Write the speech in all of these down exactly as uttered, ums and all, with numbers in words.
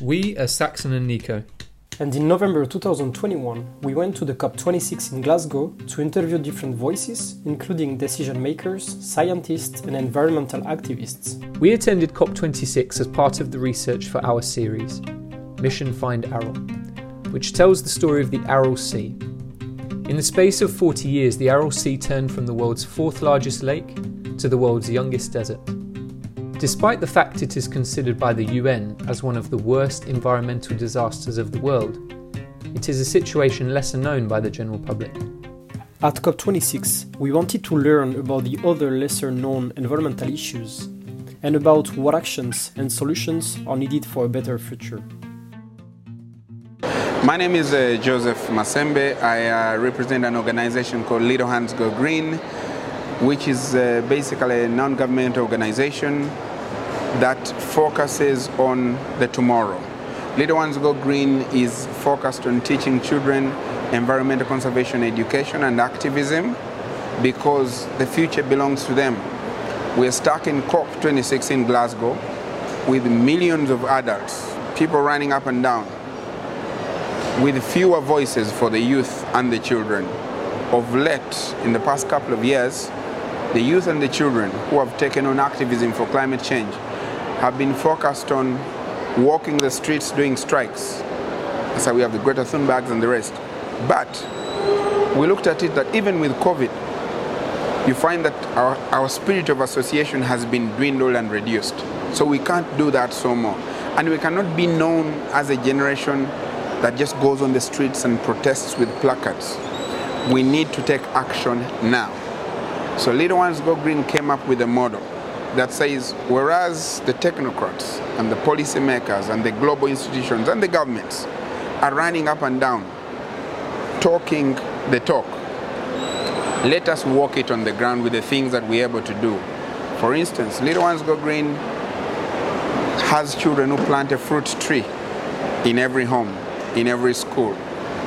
We are Saxon and Nico. And in November two thousand twenty-one, we went to the COP twenty-six in Glasgow to interview different voices, including decision makers, scientists and environmental activists. We attended COP twenty-six as part of the research for our series, Mission Find Aral, which tells the story of the Aral Sea. In the space of forty years, the Aral Sea turned from the world's fourth largest lake to the world's youngest desert. Despite the fact it is considered by the U N as one of the worst environmental disasters of the world, it is a situation lesser known by the general public. At COP twenty-six, we wanted to learn about the other lesser-known environmental issues and about what actions and solutions are needed for a better future. My name is uh, Joseph Masembe. I uh, represent an organization called Little Hands Go Green, which is uh, basically a non-government organization that focuses on the tomorrow. Little Ones Go Green is focused on teaching children environmental conservation education and activism because the future belongs to them. We're stuck in COP twenty-six in Glasgow with millions of adults, people running up and down, with fewer voices for the youth and the children. Of late, in the past couple of years, the youth and the children who have taken on activism for climate change have been focused on walking the streets doing strikes. So we have the Greta Thunbergs and the rest. But we looked at it that even with COVID, you find that our, our spirit of association has been dwindled and reduced. So we can't do that so more. And we cannot be known as a generation that just goes on the streets and protests with placards. We need to take action now. So Little Ones Go Green came up with a model that says, whereas the technocrats and the policymakers and the global institutions and the governments are running up and down, talking the talk, let us walk it on the ground with the things that we're able to do. For instance, Little Ones Go Green has children who plant a fruit tree in every home, in every school.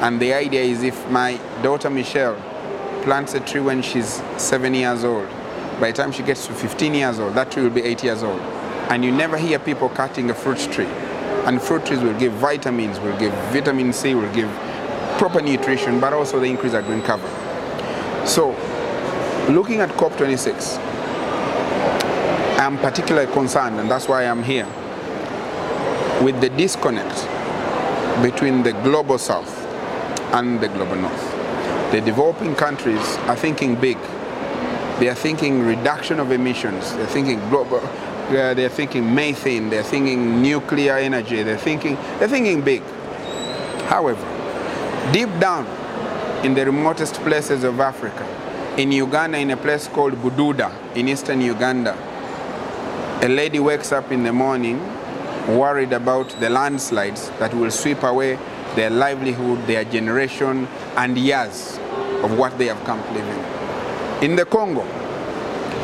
And the idea is, if my daughter Michelle plants a tree when she's seven years old, by the time she gets to fifteen years old, that tree will be eight years old. And you never hear people cutting a fruit tree. And fruit trees will give vitamins, will give vitamin C, will give proper nutrition, but also they increase our green cover. So, looking at COP twenty-six, I'm particularly concerned, and that's why I'm here, with the disconnect between the global south and the global north. The developing countries are thinking big. They are thinking reduction of emissions. They're thinking global. Uh, they're thinking methane. They're thinking nuclear energy. They're thinking. They're thinking big. However, deep down in the remotest places of Africa, in Uganda, in a place called Bududa in eastern Uganda, a lady wakes up in the morning, worried about the landslides that will sweep away their livelihood, their generation, and years of what they have come to live in. In the Congo,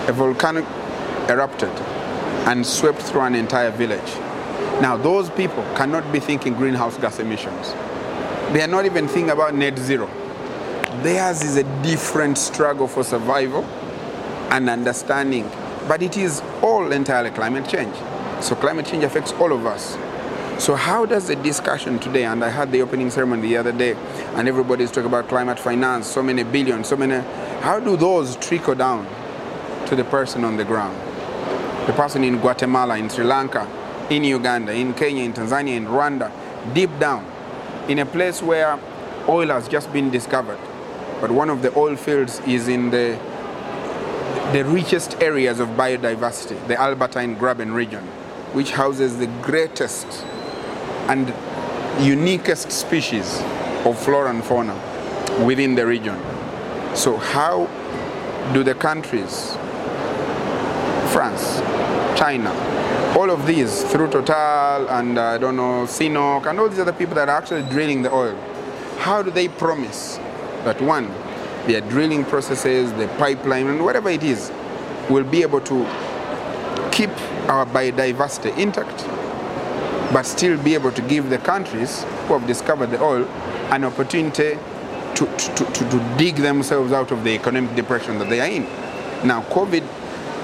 a volcano erupted and swept through an entire village. Now, those people cannot be thinking greenhouse gas emissions. They are not even thinking about net zero. Theirs is a different struggle for survival and understanding, but it is all entirely climate change. So climate change affects all of us. So how does the discussion today, and I had the opening ceremony the other day, and everybody's talking about climate finance, so many billions, so many, how do those trickle down to the person on the ground? The person in Guatemala, in Sri Lanka, in Uganda, in Kenya, in Tanzania, in Rwanda, deep down, in a place where oil has just been discovered, but one of the oil fields is in the, the richest areas of biodiversity, the Albertine Graben region, which houses the greatest and uniquest species of flora and fauna within the region. So how do the countries, France, China, all of these through Total and uh, I don't know, Sinopec and all these other people that are actually drilling the oil, how do they promise that one, their drilling processes, the pipeline and whatever it is, will be able to keep our biodiversity intact, but still be able to give the countries who have discovered the oil an opportunity to, to, to, to dig themselves out of the economic depression that they are in. Now, COVID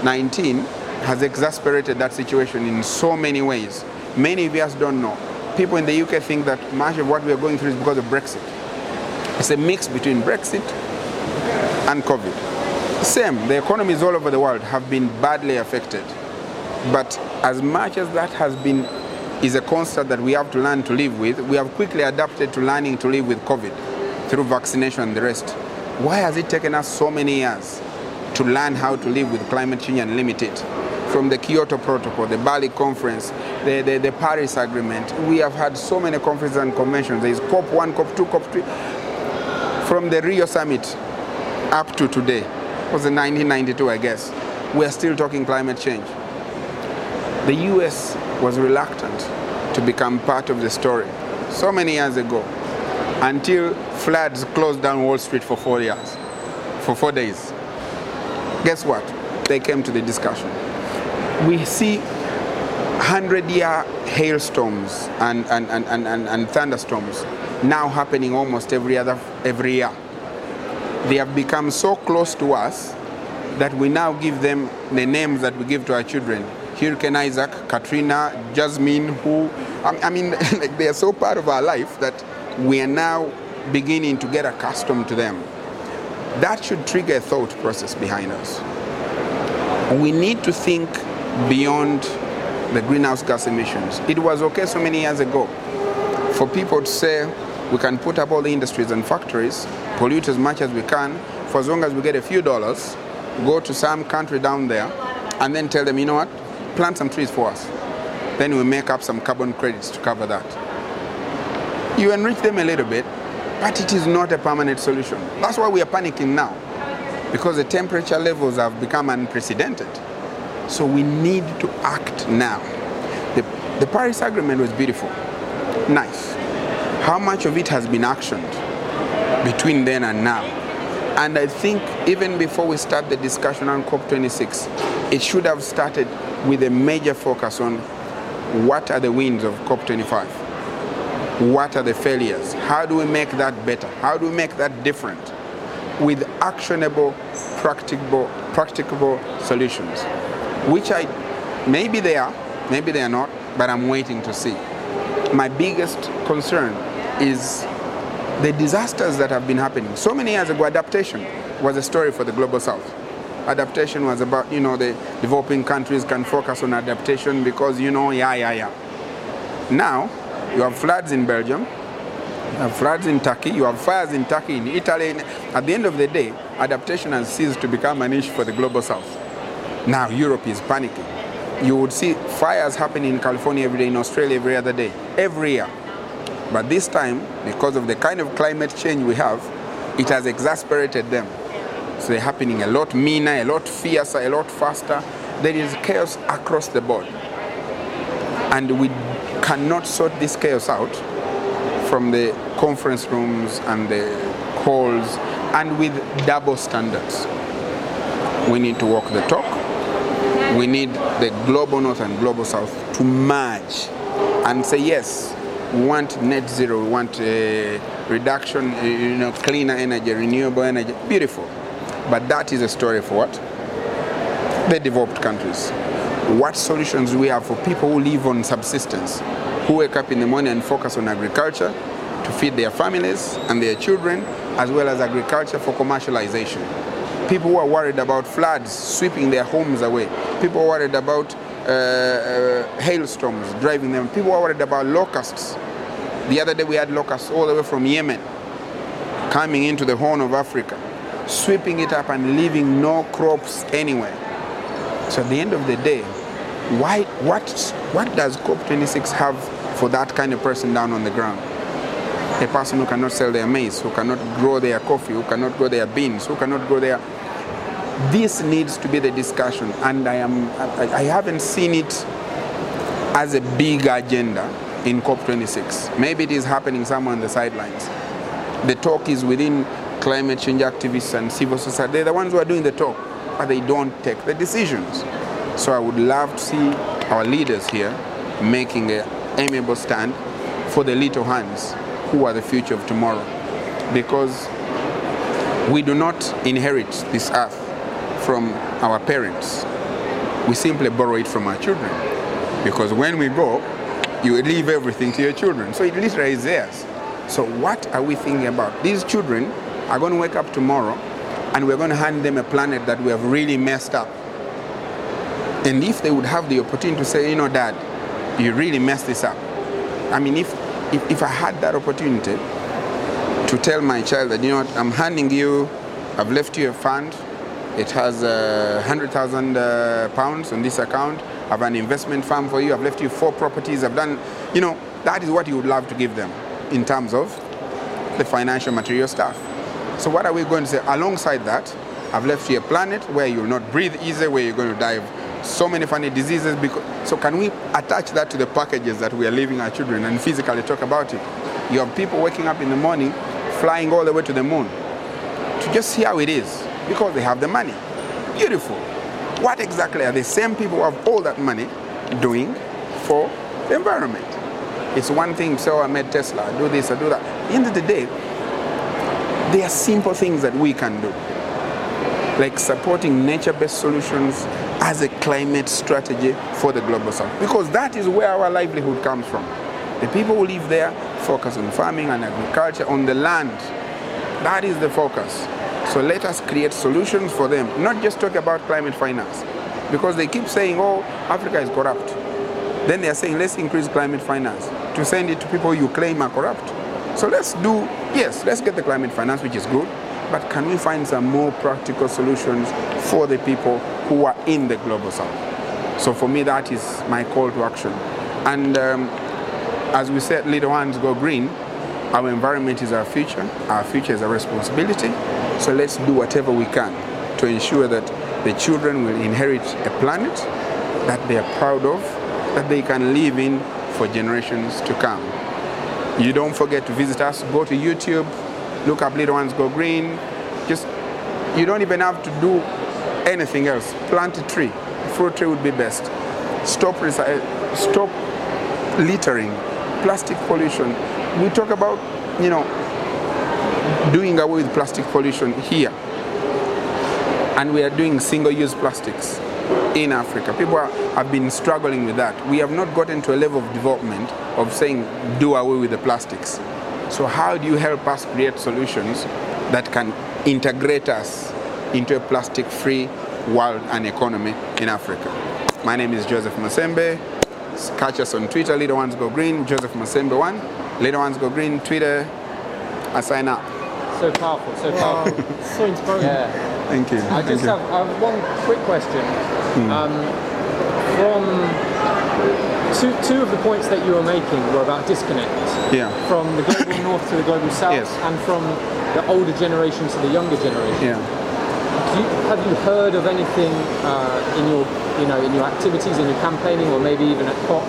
nineteen has exacerbated that situation in so many ways. Many of us don't know people in the U K think that much of what we are going through is because of Brexit. It's a mix between Brexit and COVID. Same, the economies all over the world have been badly affected. But as much as that has been, is a constant that we have to learn to live with, we have quickly adapted to learning to live with COVID through vaccination and the rest. Why has it taken us so many years to learn how to live with climate change and limit it? From the Kyoto Protocol, the Bali Conference, the, the, the Paris Agreement, we have had so many conferences and conventions. There is COP one, COP two, COP three. From the Rio Summit up to today, it was in nineteen ninety-two, I guess, we are still talking climate change. The U S was reluctant to become part of the story so many years ago, until floods closed down Wall Street for four years, for four days. Guess what? They came to the discussion. We see hundred-year hailstorms and, and, and, and, and, and thunderstorms now happening almost every other every year. They have become so close to us that we now give them the names that we give to our children. Hurricane Isaac, Katrina, Jasmine, who, I mean, like they are so part of our life that we are now beginning to get accustomed to them. That should trigger a thought process behind us. We need to think beyond the greenhouse gas emissions. It was okay so many years ago for people to say, we can put up all the industries and factories, pollute as much as we can, for as long as we get a few dollars, go to some country down there, and then tell them, you know what, plant some trees for us. Then we make up some carbon credits to cover that. You enrich them a little bit, but it is not a permanent solution. That's why we are panicking now, because the temperature levels have become unprecedented. So we need to act now. The, the Paris Agreement was beautiful, nice. How much of it has been actioned between then and now? And I think even before we start the discussion on COP twenty-six, it should have started with a major focus on what are the wins of COP twenty-five? What are the failures? How do we make that better? How do we make that different? With actionable, practicable, practicable solutions, which I, maybe they are, maybe they are not, but I'm waiting to see. My biggest concern is the disasters that have been happening. So many years ago, adaptation was a story for the Global South. Adaptation was about, you know, the developing countries can focus on adaptation because, you know, yeah, yeah, yeah. Now, you have floods in Belgium, you have floods in Turkey, you have fires in Turkey, in Italy. At the end of the day, adaptation has ceased to become an issue for the Global South. Now, Europe is panicking. You would see fires happening in California every day, in Australia every other day, every year. But this time, because of the kind of climate change we have, it has exasperated them. So they're happening a lot meaner, a lot fiercer, a lot faster. There is chaos across the board. And we cannot sort this chaos out from the conference rooms and the halls and with double standards. We need to walk the talk. We need the global north and global south to merge and say, yes, we want net zero, we want uh, reduction, uh, you know, cleaner energy, renewable energy, beautiful. But that is a story for what? The developed countries. What solutions we have for people who live on subsistence, who wake up in the morning and focus on agriculture to feed their families and their children, as well as agriculture for commercialization. People who are worried about floods sweeping their homes away. People who are worried about Uh, uh, hailstorms driving them. People are worried about locusts. The other day we had locusts all the way from Yemen coming into the Horn of Africa, sweeping it up and leaving no crops anywhere. So at the end of the day, why, what, what does COP twenty-six have for that kind of person down on the ground? A person who cannot sell their maize, who cannot grow their coffee, who cannot grow their beans, who cannot grow their... This needs to be the discussion, and I am I haven't seen it as a big agenda in COP twenty-six. Maybe it is happening somewhere on the sidelines. The talk is within climate change activists and civil society. They're the ones who are doing the talk, but they don't take the decisions. So I would love to see our leaders here making an amiable stand for the little hands who are the future of tomorrow, because we do not inherit this earth from our parents. We simply borrow it from our children. Because when we go, you leave everything to your children. So it literally is theirs. So what are we thinking about? These children are going to wake up tomorrow and we're going to hand them a planet that we have really messed up. And if they would have the opportunity to say, you know, Dad, you really messed this up. I mean, if, if, if I had that opportunity to tell my child that, you know what, I'm handing you, I've left you a fund. It has uh, one hundred thousand uh, pounds on this account. I have an investment firm for you. I've left you four properties. I've done, you know, that is what you would love to give them in terms of the financial material stuff. So what are we going to say? Alongside that, I've left you a planet where you'll not breathe easy, where you're going to die of so many funny diseases. Because, so can we attach that to the packages that we are leaving our children and physically talk about it? You have people waking up in the morning, flying all the way to the moon to just see how it is because they have the money. Beautiful. What exactly are the same people who have all that money doing for the environment? It's one thing, so I made Tesla, I do this, I do that. At the end of the day, there are simple things that we can do, like supporting nature-based solutions as a climate strategy for the global south, because that is where our livelihood comes from. The people who live there focus on farming and agriculture, on the land. That is the focus. So let us create solutions for them, not just talk about climate finance, because they keep saying, oh, Africa is corrupt. Then they are saying, let's increase climate finance to send it to people you claim are corrupt. So let's do, yes, let's get the climate finance, which is good, but can we find some more practical solutions for the people who are in the global south? So for me, that is my call to action. And um, as we said, Little Hands Go Green, our environment is our future. Our future is our responsibility. So let's do whatever we can to ensure that the children will inherit a planet that they are proud of, that they can live in for generations to come. You don't forget to visit us. Go to YouTube, look up Little Ones Go Green. Just, you don't even have to do anything else. Plant a tree. A fruit tree would be best. Stop, resi- stop littering, plastic pollution. We talk about, you know, doing away with plastic pollution here. And we are doing single-use plastics in Africa. People are, have been struggling with that. We have not gotten to a level of development of saying, do away with the plastics. So how do you help us create solutions that can integrate us into a plastic-free world and economy in Africa? My name is Joseph Masembe. Catch us on Twitter, Little Ones Go Green, Joseph Masembe one. Little Ones Go Green, Twitter, I sign up. So powerful, so powerful. Wow. So inspiring. Yeah. Thank you. I just have, I have one quick question. Mm. Um, from two, two of the points that you were making were about disconnect. Yeah. From the global north to the global south, yes. And from the older generation to the younger generation. Yeah. Do you, have you heard of anything uh, in your, you know, in your activities, in your campaigning, or maybe even at COP?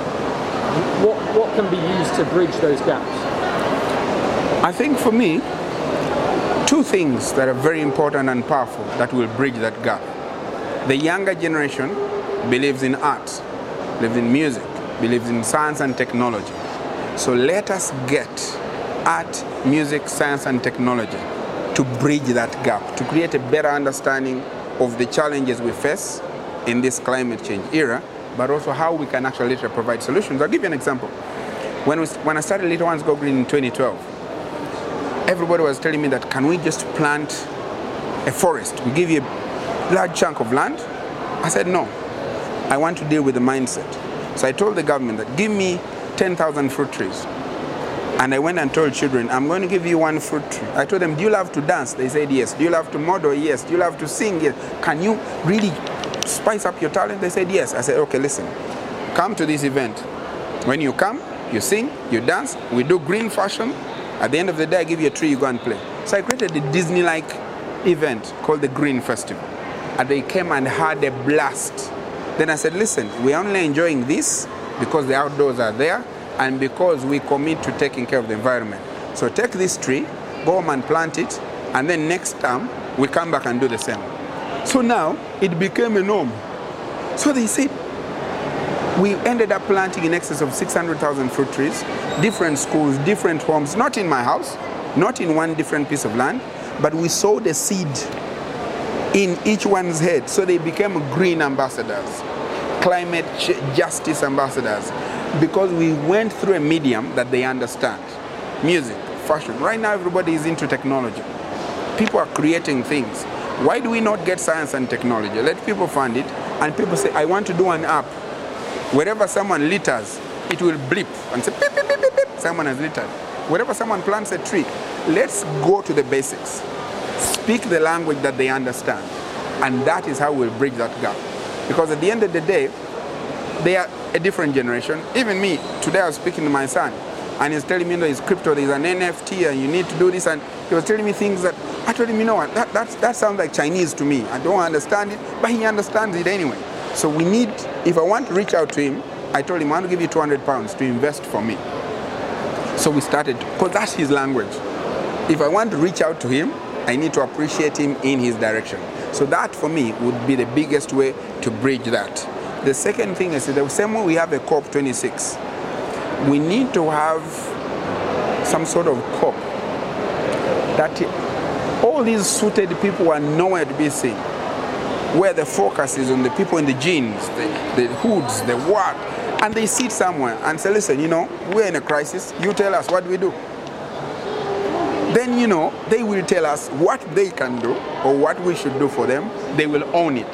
What what can be used to bridge those gaps? I think for me, two things that are very important and powerful that will bridge that gap. The younger generation believes in art, believes in music, believes in science and technology. So let us get art, music, science and technology to bridge that gap, to create a better understanding of the challenges we face in this climate change era, but also how we can actually provide solutions. I'll give you an example. When, we, when I started Little Ones Go Green in twenty twelve, everybody was telling me that, can we just plant a forest? We give you a large chunk of land. I said, no, I want to deal with the mindset. So I told the government that, give me ten thousand fruit trees. And I went and told children, I'm going to give you one fruit tree. I told them, do you love to dance? They said, yes. Do you love to model? Yes. Do you love to sing? Yes. Can you really spice up your talent? They said, yes. I said, okay, listen, come to this event. When you come, you sing, you dance, we do green fashion. At the end of the day, I give you a tree, you go and play. So I created a Disney-like event called the Green Festival. And they came and had a blast. Then I said, listen, we're only enjoying this because the outdoors are there and because we commit to taking care of the environment. So take this tree, go home and plant it, and then next time, we come back and do the same. So now, it became a norm. So they said, we ended up planting in excess of six hundred thousand fruit trees, different schools, different homes, not in my house, not in one different piece of land, but we sowed a seed in each one's head. So they became green ambassadors, climate justice ambassadors, because we went through a medium that they understand. Music, fashion. Right now, everybody is into technology. People are creating things. Why do we not get science and technology? Let people fund it, and people say, I want to do an app. Wherever someone litters, it will blip and say, beep, beep, beep, beep, beep. Someone has littered. Wherever someone plants a tree, let's go to the basics. Speak the language that they understand. And that is how we'll bridge that gap. Because at the end of the day, they are a different generation. Even me, today I was speaking to my son, and he's telling me, you know, it's crypto, there's an N F T, and you need to do this. And he was telling me things that, I told him, you know what, that, that, that sounds like Chinese to me. I don't understand it, but he understands it anyway. So we need, if I want to reach out to him, I told him, I want to give you two hundred pounds to invest for me. So we started, because that's his language. If I want to reach out to him, I need to appreciate him in his direction. So that, for me, would be the biggest way to bridge that. The second thing is, the same way we have a COP twenty-six, we need to have some sort of COP that all these suited people are nowhere to be seen, where the focus is on the people in the jeans, the, the hoods, the work, and they sit somewhere and say, listen, you know, we're in a crisis, you tell us what we do. Then, you know, they will tell us what they can do or what we should do for them. They will own it.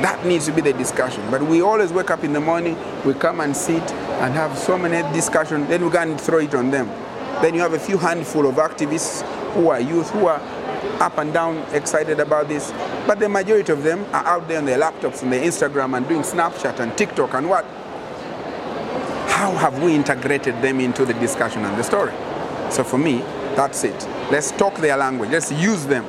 That needs to be the discussion. But we always wake up in the morning, we come and sit and have so many discussions, then we can throw it on them. Then you have a few handful of activists who are youth, who are up and down excited about this. But the majority of them are out there on their laptops and their Instagram and doing Snapchat and TikTok and what? How have we integrated them into the discussion and the story? So for me, that's it. Let's talk their language. Let's use them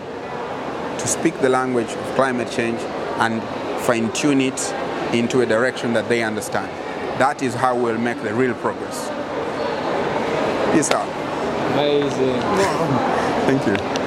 to speak the language of climate change and fine-tune it into a direction that they understand. That is how we'll make the real progress. Yes, sir. Amazing. Thank you.